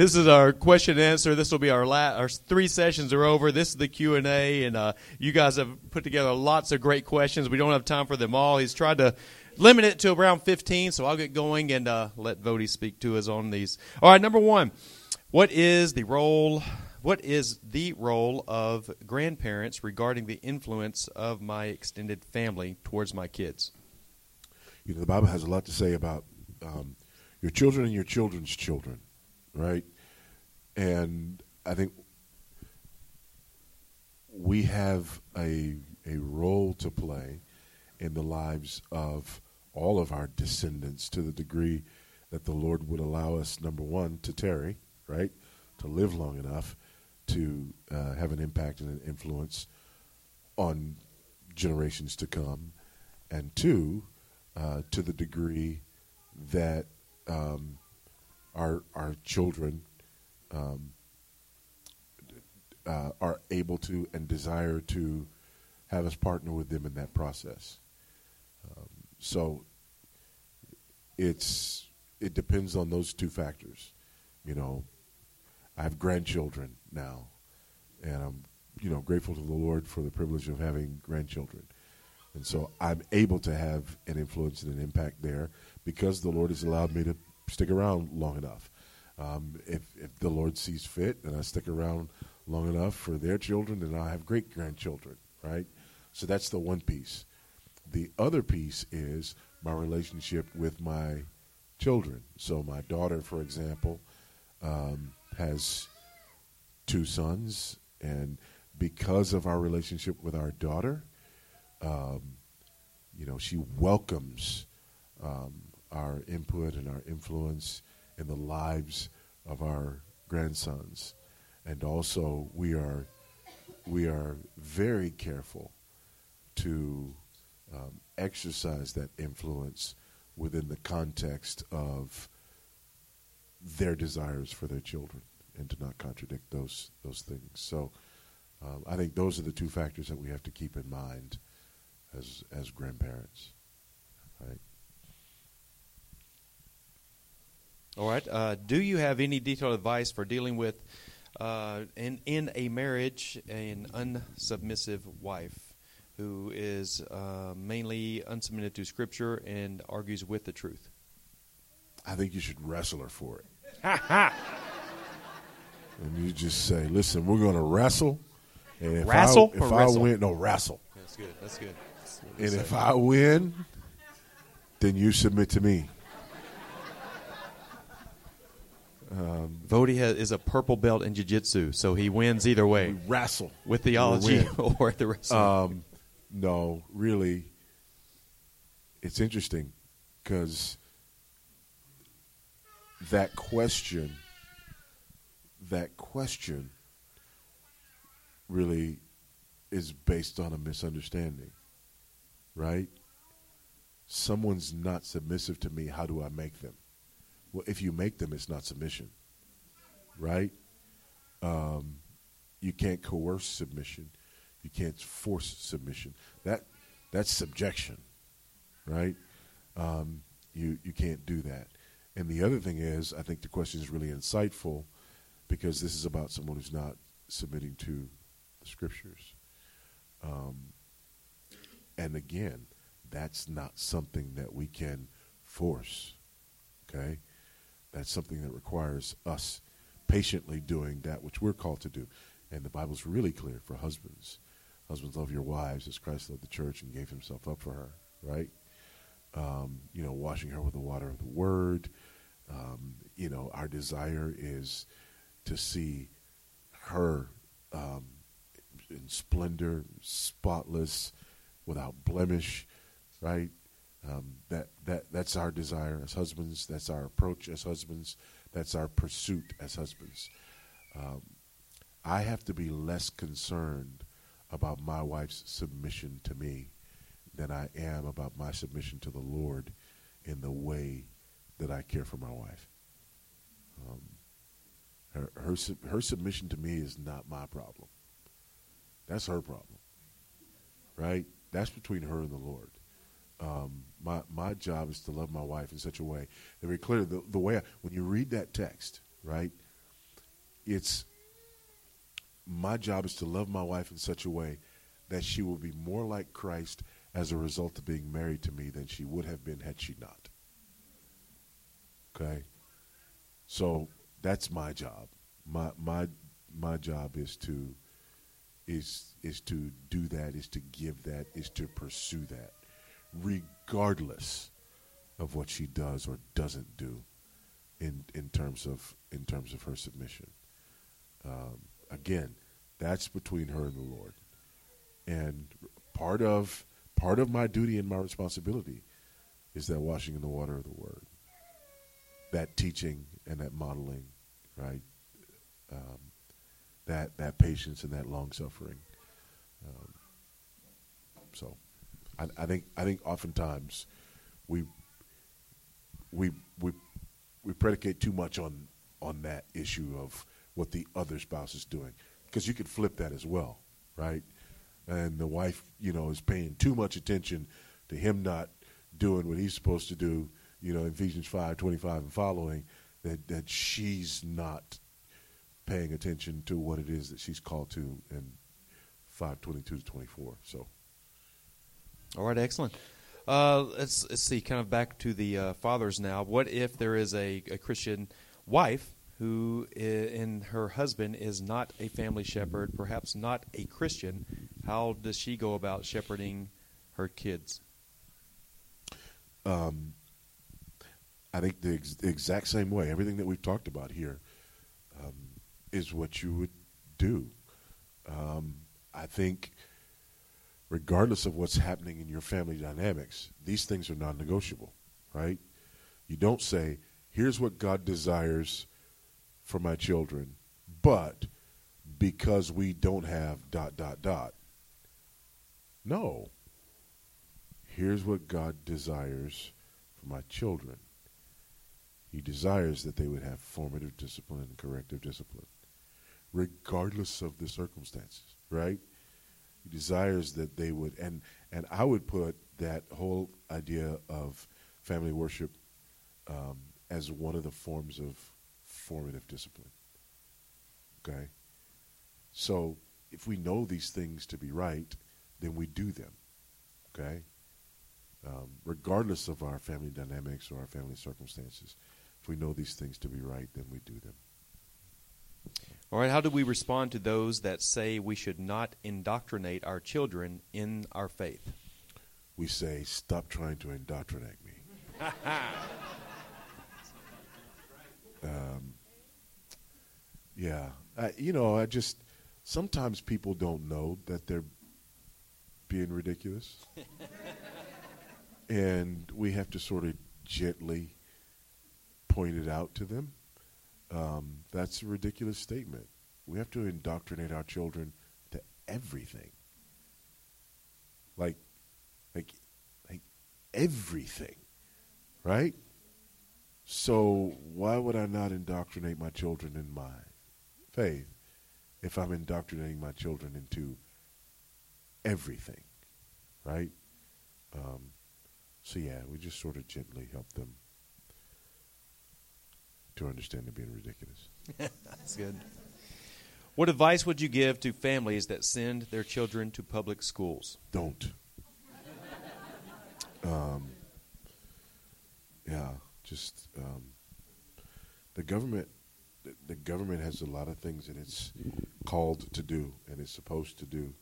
This is our question and answer. This will be our three sessions are over. This is the Q&A, and you guys have put together lots of great questions. We don't have time for them all. He's tried to limit it to around 15, so I'll get going and let Vody speak to us on these. All right, number one, what is the role of grandparents regarding the influence of my extended family towards my kids? You know, the Bible has a lot to say about your children and your children's children, right? And I think we have a role to play in the lives of all of our descendants to the degree that the Lord would allow us, number one, to tarry, right, to live long enough to have an impact and an influence on generations to come, and two, to the degree that our children are able to and desire to have us partner with them in that process. So it depends on those two factors. You know, I have grandchildren now, and I'm grateful to the Lord for the privilege of having grandchildren. And so I'm able to have an influence and an impact there because the Lord has allowed me to stick around long enough. If the Lord sees fit and I stick around long enough for their children, then I'll have great-grandchildren, right? So that's the one piece. The other piece is my relationship with my children. So my daughter, for example, has two sons, and because of our relationship with our daughter, she welcomes our input and our influence in the lives of our grandsons, and also we are very careful to exercise that influence within the context of their desires for their children, and to not contradict those things. So, I think those are the two factors that we have to keep in mind as grandparents, right? All right. Do you have any detailed advice for dealing with, in a marriage, an unsubmissive wife who is mainly unsubmitted to Scripture and argues with the truth? I think you should wrestle her for it. Ha ha! And you just say, "Listen, we're going to wrestle." And if I win, that's good. That's good. And if I win, then you submit to me. Vody is a purple belt in jiu-jitsu, so he wins either way. We wrestle with theology or the wrestling. No, really, it's interesting because that question really is based on a misunderstanding, right? Someone's not submissive to me. How do I make them? Well, if you make them, it's not submission, right? You can't coerce submission. You can't force submission. That's subjection, right? You can't do that. And the other thing is, I think the question is really insightful because this is about someone who's not submitting to the Scriptures. And again, that's not something that we can force, okay? That's something that requires us patiently doing that which we're called to do. And the Bible's really clear for husbands. Husbands, love your wives as Christ loved the church and gave himself up for her, right? Washing her with the water of the Word. Our desire is to see her in splendor, spotless, without blemish, right? That's our desire as husbands. That's our approach as husbands. That's our pursuit as husbands. I have to be less concerned about my wife's submission to me than I am about my submission to the Lord in the way that I care for my wife. Her submission to me is not my problem. That's her problem, right? That's between her and the Lord. My job is to love my wife in such a way that very clearly the way when you read that text, right, it's my job is to love my wife in such a way that she will be more like Christ as a result of being married to me than she would have been had she not. Okay? So that's my job. My job is to do that, is to give that, is to pursue that, regardless of what she does or doesn't do in terms of her submission. Again, that's between her and the Lord. And part of my duty and my responsibility is that washing in the water of the Word, that teaching and that modeling, right? That patience and that long suffering. So I think oftentimes we predicate too much on that issue of what the other spouse is doing, because you could flip that as well, right? And the wife, is paying too much attention to him not doing what he's supposed to do, Ephesians 5:25 and following, that she's not paying attention to what it is that she's called to in 5:22 to 5:24. So, all right, excellent. Let's see, kind of back to the fathers now. What if there is a Christian wife who in her husband is not a family shepherd, perhaps not a Christian? How does she go about shepherding her kids? I think the exact same way. Everything that we've talked about here is what you would do. I think regardless of what's happening in your family dynamics, these things are non-negotiable, right? You don't say, here's what God desires for my children, but because we don't have ... No. Here's what God desires for my children. He desires that they would have formative discipline and corrective discipline, regardless of the circumstances, right? He desires that they would, and I would put that whole idea of family worship as one of the forms of formative discipline, okay? So if we know these things to be right, then we do them, okay? Regardless of our family dynamics or our family circumstances, if we know these things to be right, then we do them. All right, how do we respond to those that say we should not indoctrinate our children in our faith? We say, stop trying to indoctrinate me. Sometimes people don't know that they're being ridiculous. And we have to sort of gently point it out to them. That's a ridiculous statement. We have to indoctrinate our children to everything. Like everything, right? So why would I not indoctrinate my children in my faith if I'm indoctrinating my children into everything, right? We just sort of gently help them to understand they're being ridiculous. That's good. What advice would you give to families that send their children to public schools? Don't. The government. The government has a lot of things that it's called to do and it's supposed to do,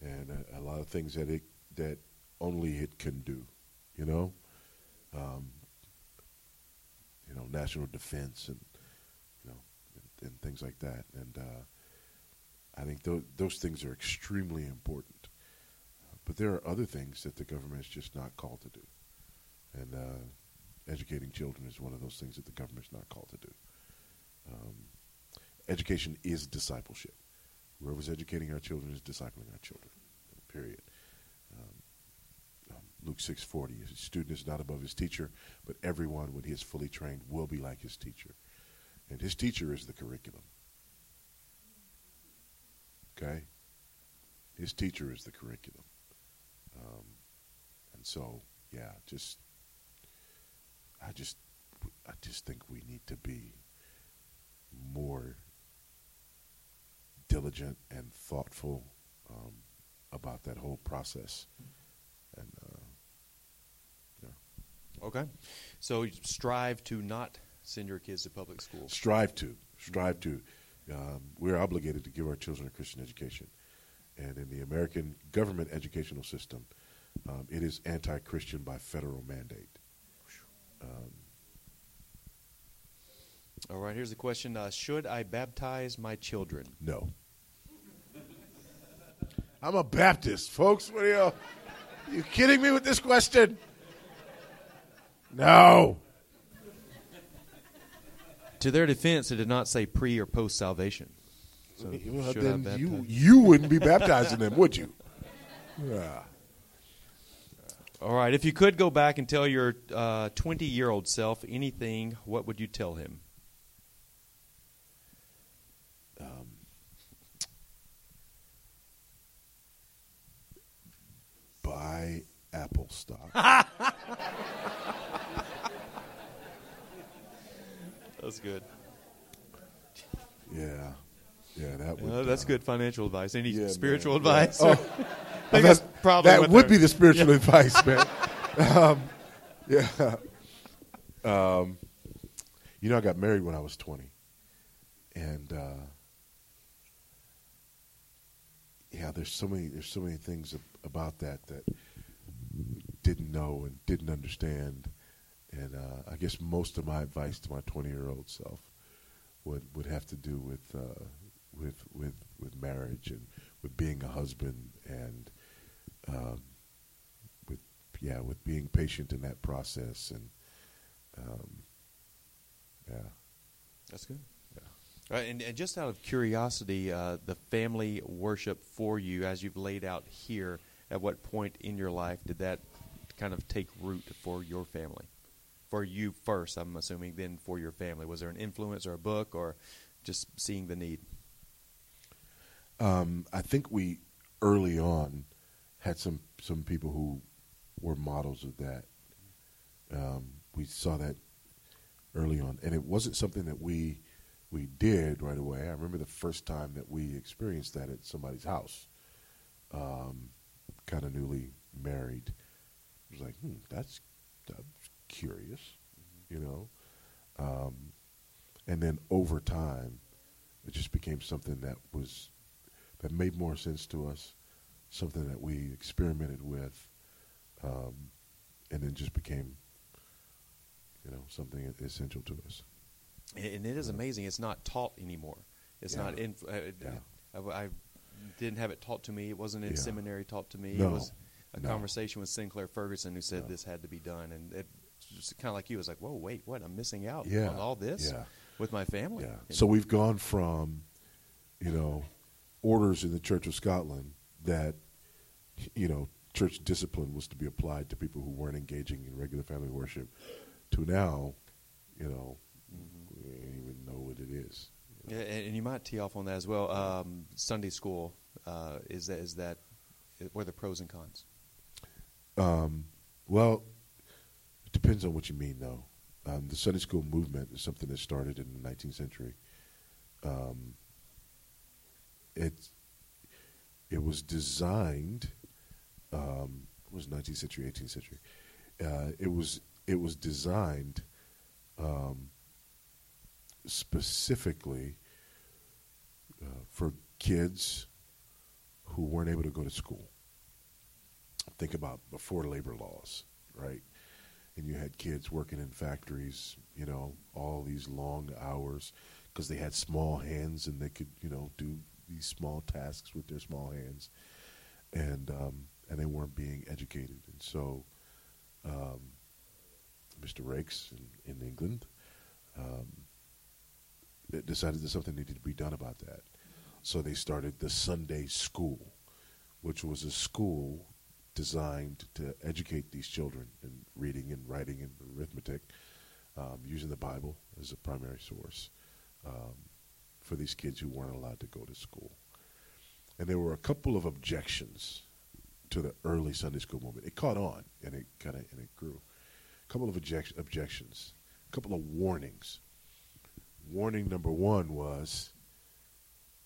and a lot of things that only it can do. National defense and and things like that. And I think those things are extremely important. But there are other things that the government is just not called to do. And educating children is one of those things that the government is not called to do. Education is discipleship. Whoever's educating our children is discipling our children, period. Luke 6:40, a student is not above his teacher, but everyone, when he is fully trained, will be like his teacher. And his teacher is the curriculum. Okay? His teacher is the curriculum. I just think we need to be more diligent and thoughtful about that whole process. And yeah. Okay. So strive to not send your kids to public school. Strive to. We're obligated to give our children a Christian education. And in the American government educational system, it is anti-Christian by federal mandate. All right, here's the question. Should I baptize my children? No. I'm a Baptist, folks. What are you kidding me with this question? No. To their defense, it did not say pre or post salvation. So well, then you wouldn't be baptizing them, would you? Yeah. All right. If you could go back and tell your 20-year-old self anything, what would you tell him? Buy Apple stock. That's good. Yeah. Yeah, that would that's good financial advice. Any spiritual advice? Yeah. Oh. That's probably that would be the spiritual advice, man. I got married when I was 20. And there's so many things about that didn't know and didn't understand. And I guess most of my advice to my 20-year-old self would have to do with marriage and with being a husband and with being patient in that process and that's good. Yeah. All right, and just out of curiosity, the family worship for you as you've laid out here, at what point in your life did that kind of take root for your family? For you first, I'm assuming, then for your family. Was there an influence or a book or just seeing the need? I think we early on had some people who were models of that. We saw that early on, and it wasn't something that we did right away. I remember the first time that we experienced that at somebody's house, kind of newly married. I was like, that's curious, and then over time it just became something that made more sense to us, something that we experimented with, and then just became something essential to us. And it is amazing, it's not taught anymore. It's not in I didn't have it taught to me. It wasn't in seminary taught to me. It was a conversation with Sinclair Ferguson, who said this had to be done, and it kind of like you, was like, whoa, wait, what? I'm missing out on all this with my family. Yeah. So we've gone from, orders in the Church of Scotland that, church discipline was to be applied to people who weren't engaging in regular family worship, to now, we don't even know what it is. Yeah, and you might tee off on that as well. Sunday school, is that what are the pros and cons? Depends on what you mean, though. The Sunday school movement is something that started in the 19th century. It was designed. It was 19th century, 18th century. It was designed specifically for kids who weren't able to go to school. Think about before labor laws, right? And you had kids working in factories, all these long hours, because they had small hands and they could, do these small tasks with their small hands, and they weren't being educated. And so, Mr. Rakes in England decided that something needed to be done about that. So they started the Sunday school, which was a school designed to educate these children in reading and writing and arithmetic, using the Bible as a primary source for these kids who weren't allowed to go to school. And there were a couple of objections to the early Sunday school movement. It caught on, and it grew. A couple of objections, a couple of warnings. Warning number one was,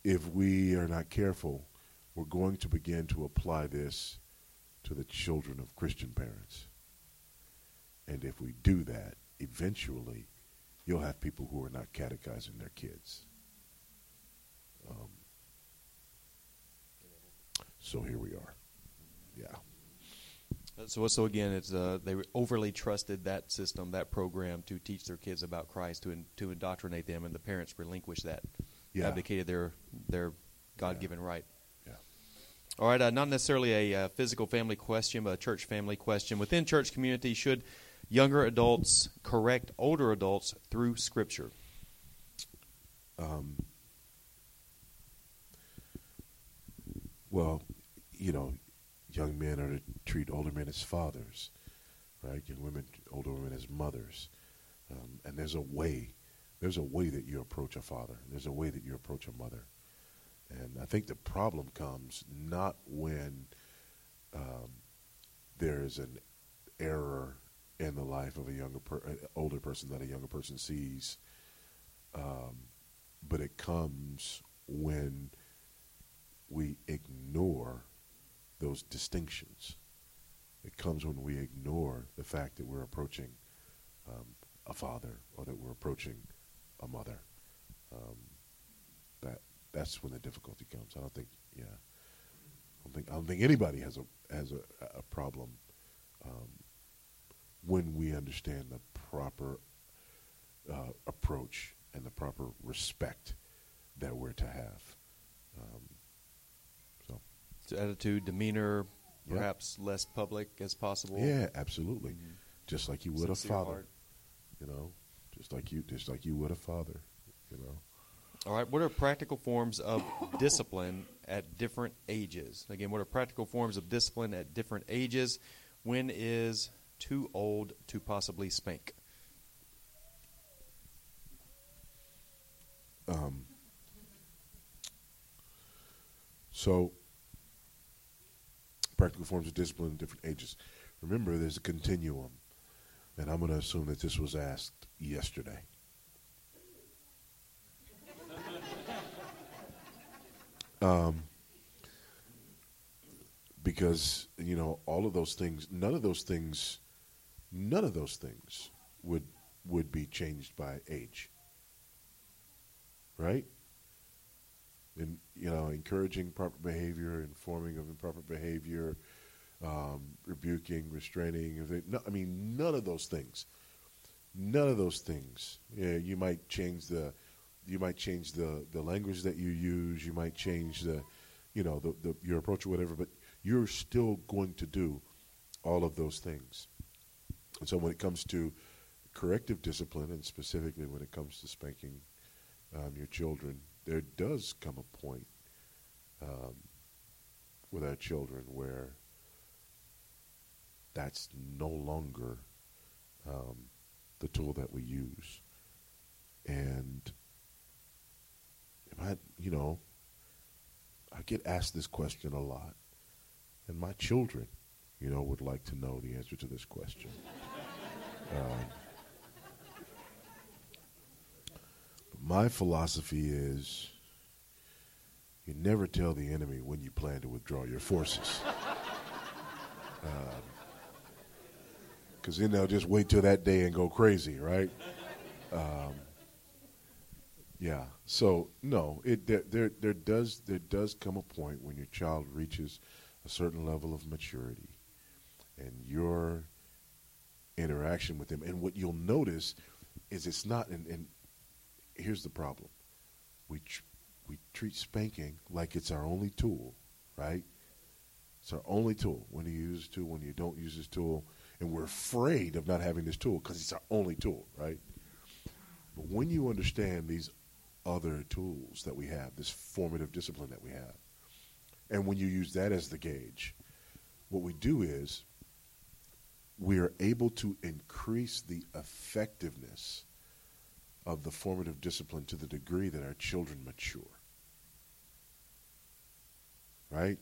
if we are not careful, we're going to begin to apply this to the children of Christian parents. And if we do that, eventually you'll have people who are not catechizing their kids. So here we are. Yeah. So again, it's they overly trusted that system, that program, to teach their kids about Christ, to indoctrinate them, and the parents relinquished that, abdicated their God-given right. Yeah. All right, not necessarily a physical family question, but a church family question. Within church community, should younger adults correct older adults through Scripture? Well, you know, young men are to treat older men as fathers, right? Young women, older women as mothers. And there's a way that you approach a father. There's a way that you approach a mother. And I think the problem comes not when there is an error in the life of older person that a younger person sees, but it comes when we ignore those distinctions. It comes when we ignore the fact that we're approaching a father or that we're approaching a mother. That's when the difficulty comes. I don't think anybody has a problem when we understand the proper approach and the proper respect that we're to have. Attitude, demeanor, perhaps less public as possible. Yeah, absolutely. Mm-hmm. Just like you would sincere a father, heart. You know. Just like you would a father, you know. All right. What are practical forms of discipline at different ages? Again, what are practical forms of discipline at different ages? When is too old to possibly spank? So. Practical forms of discipline in different ages. Remember, there's a continuum, and I'm going to assume that this was asked yesterday. Because, you know, all of those things, none of those things would be changed by age, right? And, you know, encouraging proper behavior, informing of improper behavior, rebuking, restraining. No, I mean, none of those things. Yeah, you might change the language that you use. You might change your approach or whatever. But you're still going to do all of those things. And so, when it comes to corrective discipline, and specifically when it comes to spanking your children. There does come a point with our children where that's no longer the tool that we use. And I get asked this question a lot, and my children, would like to know the answer to this question. My philosophy is you never tell the enemy when you plan to withdraw your forces. Because then they'll just wait till that day and go crazy, right? So, no, there does come a point when your child reaches a certain level of maturity and your interaction with them. And what you'll notice is it's not here's the problem. We treat spanking like it's our only tool, right? It's our only tool. When you use this tool, when you don't use this tool, and we're afraid of not having this tool because it's our only tool, right? But when you understand these other tools that we have, this formative discipline that we have, and when you use that as the gauge, what we do is we are able to increase the effectiveness of the formative discipline to the degree that our children mature. Right?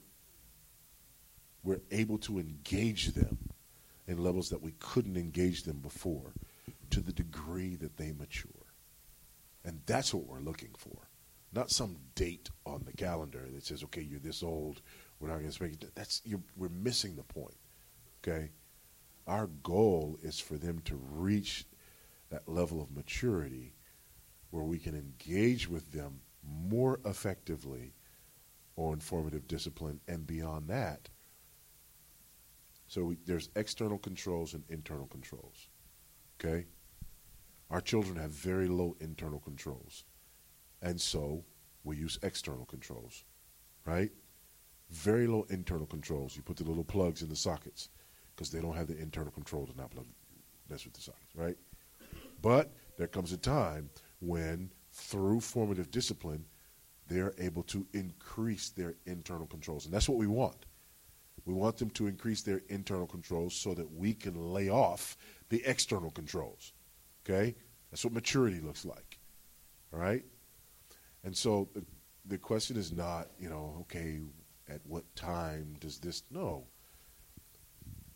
We're able to engage them in levels that we couldn't engage them before to the degree that they mature. And that's what we're looking for. not some date on the calendar that says, okay, you're this old, we're not going to speak. We're missing the point, okay? Our goal is for them to reach that level of maturity where we can engage with them more effectively on formative discipline and beyond that. So there's external controls and internal controls, okay? Our children have very low internal controls, and so we use external controls, right? Very low internal controls. You put the little plugs in the sockets because they don't have the internal control to not mess with the sockets, right? But there comes a time when, through formative discipline, they're able to increase their internal controls, and that's what we want. We want them to increase their internal controls so that we can lay off the external controls, okay? That's what maturity looks like, all right? And so the question is not, okay, at what time does this? No,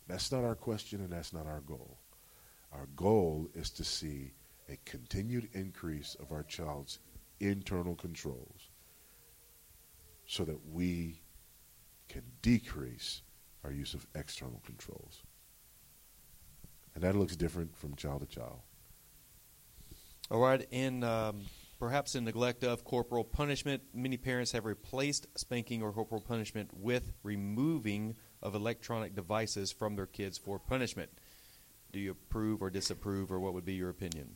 that's not our question, and that's not our goal. Our goal is to see a continued increase of our child's internal controls so that we can decrease our use of external controls. And that looks different from child to child. All right, and perhaps in neglect of corporal punishment, many parents have replaced spanking or corporal punishment with removing of electronic devices from their kids for punishment. Do you approve or disapprove, or what would be your opinion?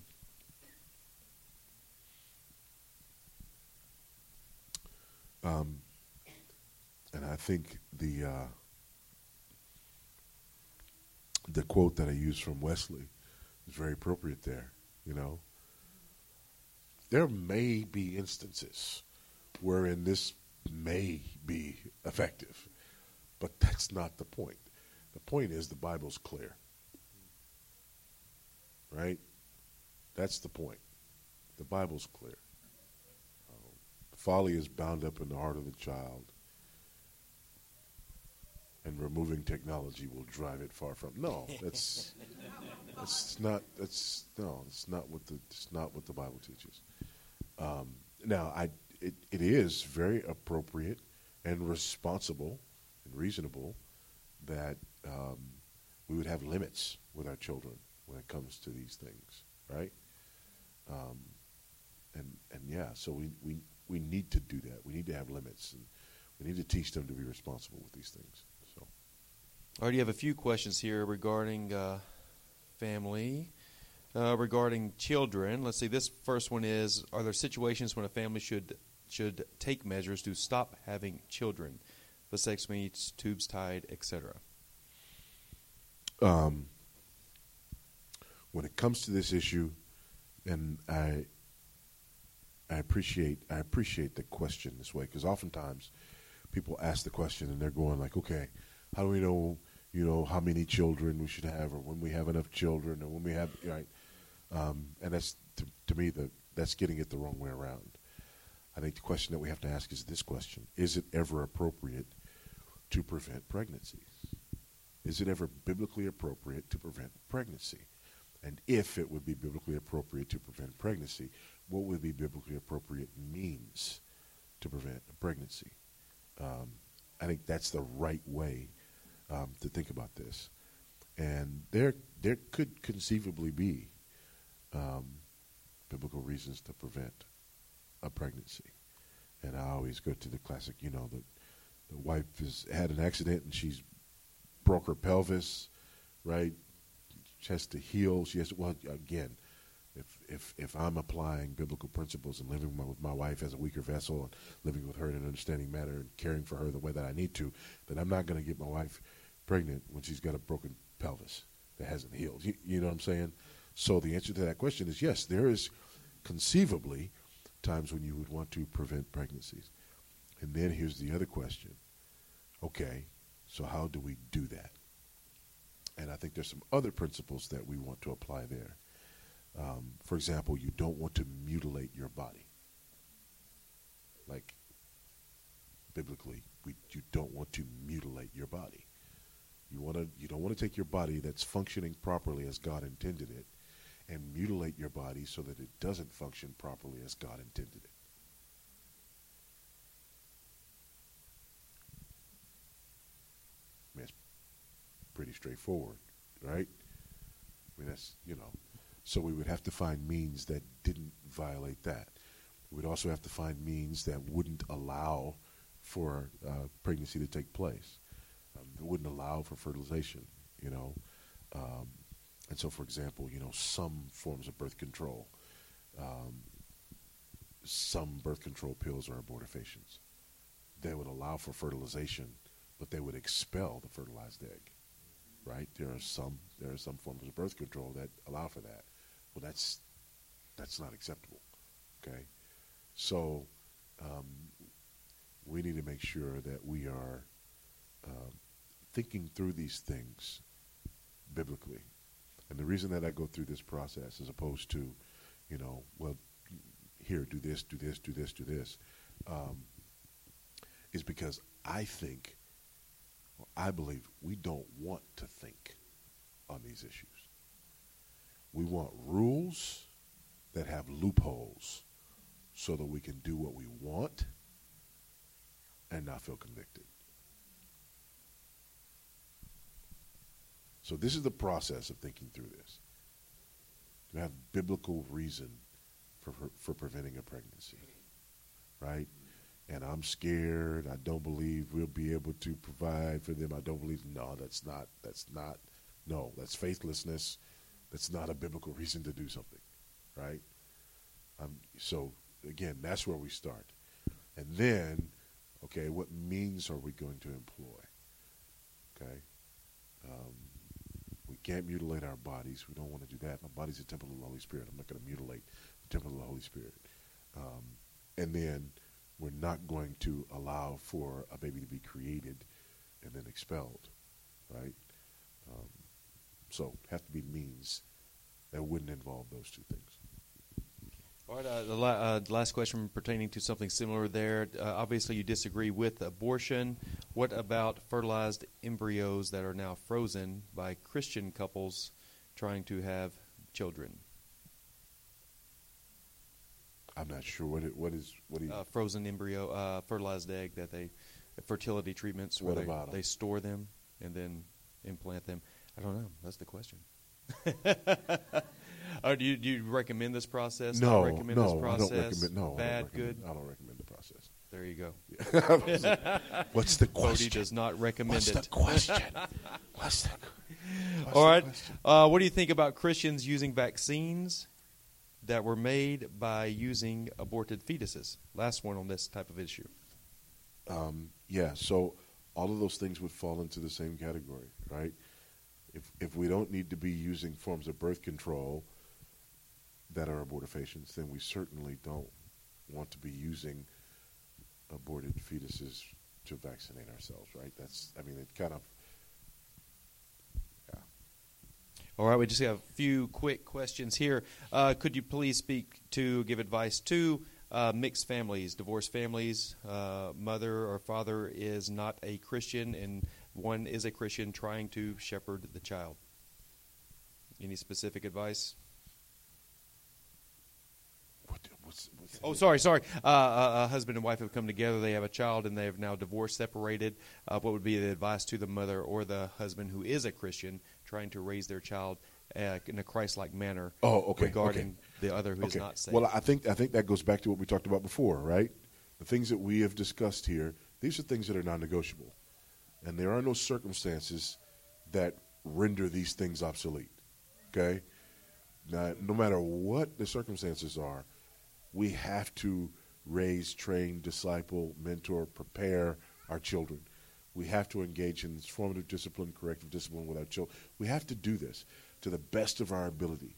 And I think the quote that I used from Wesley is very appropriate there. There may be instances wherein this may be effective, but that's not the point. The point is the Bible's clear, right? That's the point. The Bible's clear. Folly is bound up in the heart of the child, and removing technology will drive it far from. No, that's not what the Bible teaches. Now, it is very appropriate and responsible and reasonable that we would have limits with our children when it comes to these things, right? So we need to do that. We need to have limits, and we need to teach them to be responsible with these things. So, I already have a few questions here regarding family, regarding children. Let's see. This first one is: are there situations when a family should take measures to stop having children, vasectomies, tubes tied, etc.? When it comes to this issue, and I appreciate the question this way, because oftentimes people ask the question and they're going like, okay, how do we know, how many children we should have, or when we have enough children, or when we have, right? And that's, to me, that's getting it the wrong way around. I think the question that we have to ask is this question: is it ever appropriate to prevent pregnancy? Is it ever biblically appropriate to prevent pregnancy? And if it would be biblically appropriate to prevent pregnancy, what would be biblically appropriate means to prevent a pregnancy? I think that's the right way to think about this. And there could conceivably be biblical reasons to prevent a pregnancy. And I always go to the classic, the wife has had an accident and she's broke her pelvis, right? She has to heal. Again, if I'm applying biblical principles and living with my wife as a weaker vessel and living with her in an understanding manner and caring for her the way that I need to, then I'm not going to get my wife pregnant when she's got a broken pelvis that hasn't healed. You know what I'm saying? So the answer to that question is yes, there is conceivably times when you would want to prevent pregnancies. And then here's the other question. Okay, so how do we do that? And I think there's some other principles that we want to apply there. For example, you don't want to mutilate your body. Like, biblically, you don't want to mutilate your body. You don't want to take your body that's functioning properly as God intended it and mutilate your body so that it doesn't function properly as God intended it. pretty straightforward, right? I mean, that's, you know. So we would have to find means that didn't violate that. We'd also have to find means that wouldn't allow for pregnancy to take place. It wouldn't allow for fertilization, you know. And so, for example, you know, some forms of birth control, some birth control pills are abortifacients. They would allow for fertilization, but they would expel the fertilized egg, right? There are some forms of birth control that allow for that. Well, that's not acceptable, okay? So we need to make sure that we are thinking through these things biblically. And the reason that I go through this process as opposed to, you know, well, here, do this, do this, do this, do this, is because I believe we don't want to think on these issues. We want rules that have loopholes so that we can do what we want and not feel convicted. So this is the process of thinking through this. You have biblical reason for preventing a pregnancy, right? And I'm scared. I don't believe we'll be able to provide for them. I don't believe. No, that's not. No, that's faithlessness. That's not a biblical reason to do something, right? So again, that's where we start. And then, okay, what means are we going to employ? Okay. We can't mutilate our bodies. We don't want to do that. My body's a temple of the Holy Spirit. I'm not going to mutilate the temple of the Holy Spirit. And then we're not going to allow for a baby to be created and then expelled, right? So have to be means that wouldn't involve those two things. All right, the last question pertaining to something similar there. Obviously, you disagree with abortion. What about fertilized embryos that are now frozen by Christian couples trying to have children? I'm not sure what is frozen embryo, fertilized egg that they fertility treatments where they store them and then implant them. I don't know. That's the question. Do you recommend this process? No, I don't recommend. No, bad, good. I don't recommend the process. There you go. Yeah. What's the question? Cody does not recommend it. What's the question? All right. What do you think about Christians using vaccines that were made by using aborted fetuses? Last one on this type of issue. Yeah. So all of those things would fall into the same category, right? If we don't need to be using forms of birth control that are abortifacients, then we certainly don't want to be using aborted fetuses to vaccinate ourselves, right? Yeah. All right, we just have a few quick questions here. Could you please give advice to mixed families, divorced families, mother or father is not a Christian and one is a Christian trying to shepherd the child? Any specific advice? Sorry. A husband and wife have come together. They have a child, and they have now divorced, separated. What would be the advice to the mother or the husband who is a Christian trying to raise their child in a Christ-like manner? Regarding the other who is not saved. Well, I think that goes back to what we talked about before, right? The things that we have discussed here, these are things that are non-negotiable. And there are no circumstances that render these things obsolete, okay? Now, no matter what the circumstances are, we have to raise, train, disciple, mentor, prepare our children. We have to engage in formative discipline, corrective discipline with our children. We have to do this to the best of our ability.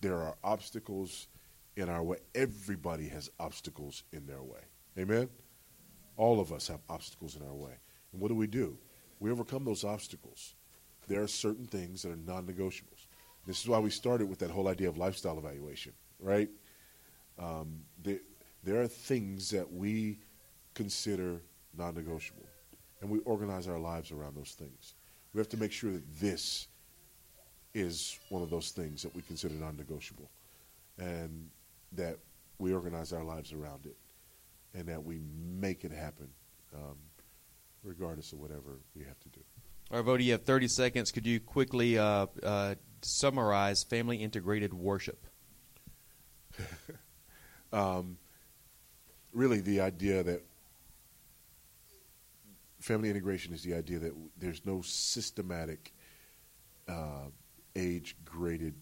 There are obstacles in our way. Everybody has obstacles in their way. Amen? All of us have obstacles in our way. And what do? We overcome those obstacles. There are certain things that are non-negotiables. This is why we started with that whole idea of lifestyle evaluation, right? There are things that we consider non-negotiable, and we organize our lives around those things. We have to make sure that this is one of those things that we consider non-negotiable and that we organize our lives around it. And that we make it happen. regardless of whatever we have to do. All right, Vody, you have 30 seconds. Could you quickly summarize family-integrated worship? Really, the idea that family integration is the idea that there's no systematic age-graded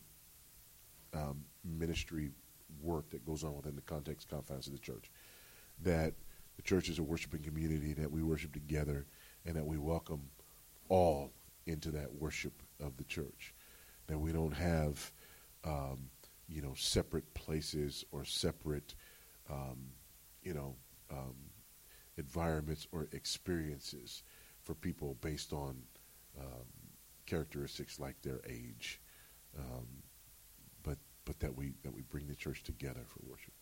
ministry work that goes on within the context confines of the church, that the church is a worshiping community, that we worship together, and that we welcome all into that worship of the church, that we don't have separate places or separate environments or experiences for people based on characteristics like their age, but that we bring the church together for worship.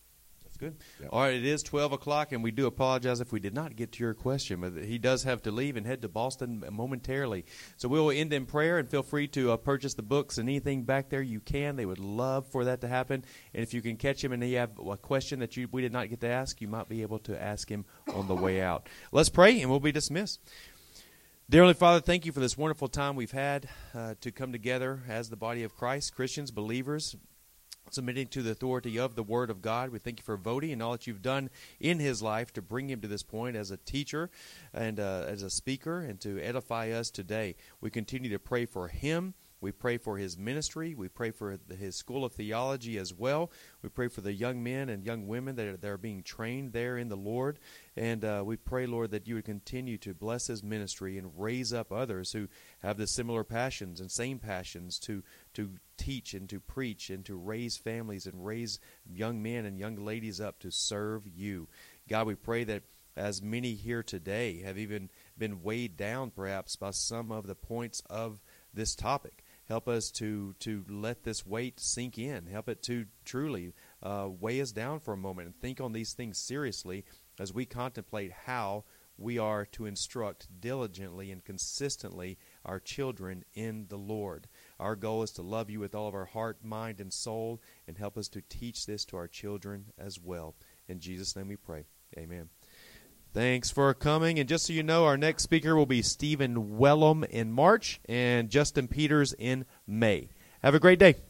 That's good. Yep. All right, it is 12 o'clock, and we do apologize if we did not get to your question, but he does have to leave and head to Boston momentarily. So we will end in prayer, and feel free to purchase the books and anything back there you can. They would love for that to happen. And if you can catch him and you have a question that we did not get to ask, you might be able to ask him on the way out. Let's pray, and we'll be dismissed. Dear Heavenly Father, thank you for this wonderful time we've had to come together as the body of Christ, Christians, believers, submitting to the authority of the Word of God. We thank you for Vody and all that you've done in his life to bring him to this point as a teacher and as a speaker, and to edify us today. We continue to pray for him. We pray for his ministry. We pray for his school of theology as well. We pray for the young men and young women that are being trained there in the Lord. And we pray, Lord, that you would continue to bless his ministry and raise up others who have the similar passions and same passions to teach and to preach and to raise families and raise young men and young ladies up to serve you. God, we pray that as many here today have even been weighed down perhaps by some of the points of this topic, help us to let this weight sink in. Help it to truly weigh us down for a moment and think on these things seriously as we contemplate how we are to instruct diligently and consistently our children in the Lord. Our goal is to love you with all of our heart, mind, and soul, and help us to teach this to our children as well. In Jesus' name we pray. Amen. Thanks for coming. And just so you know, our next speaker will be Stephen Wellum in March and Justin Peters in May. Have a great day.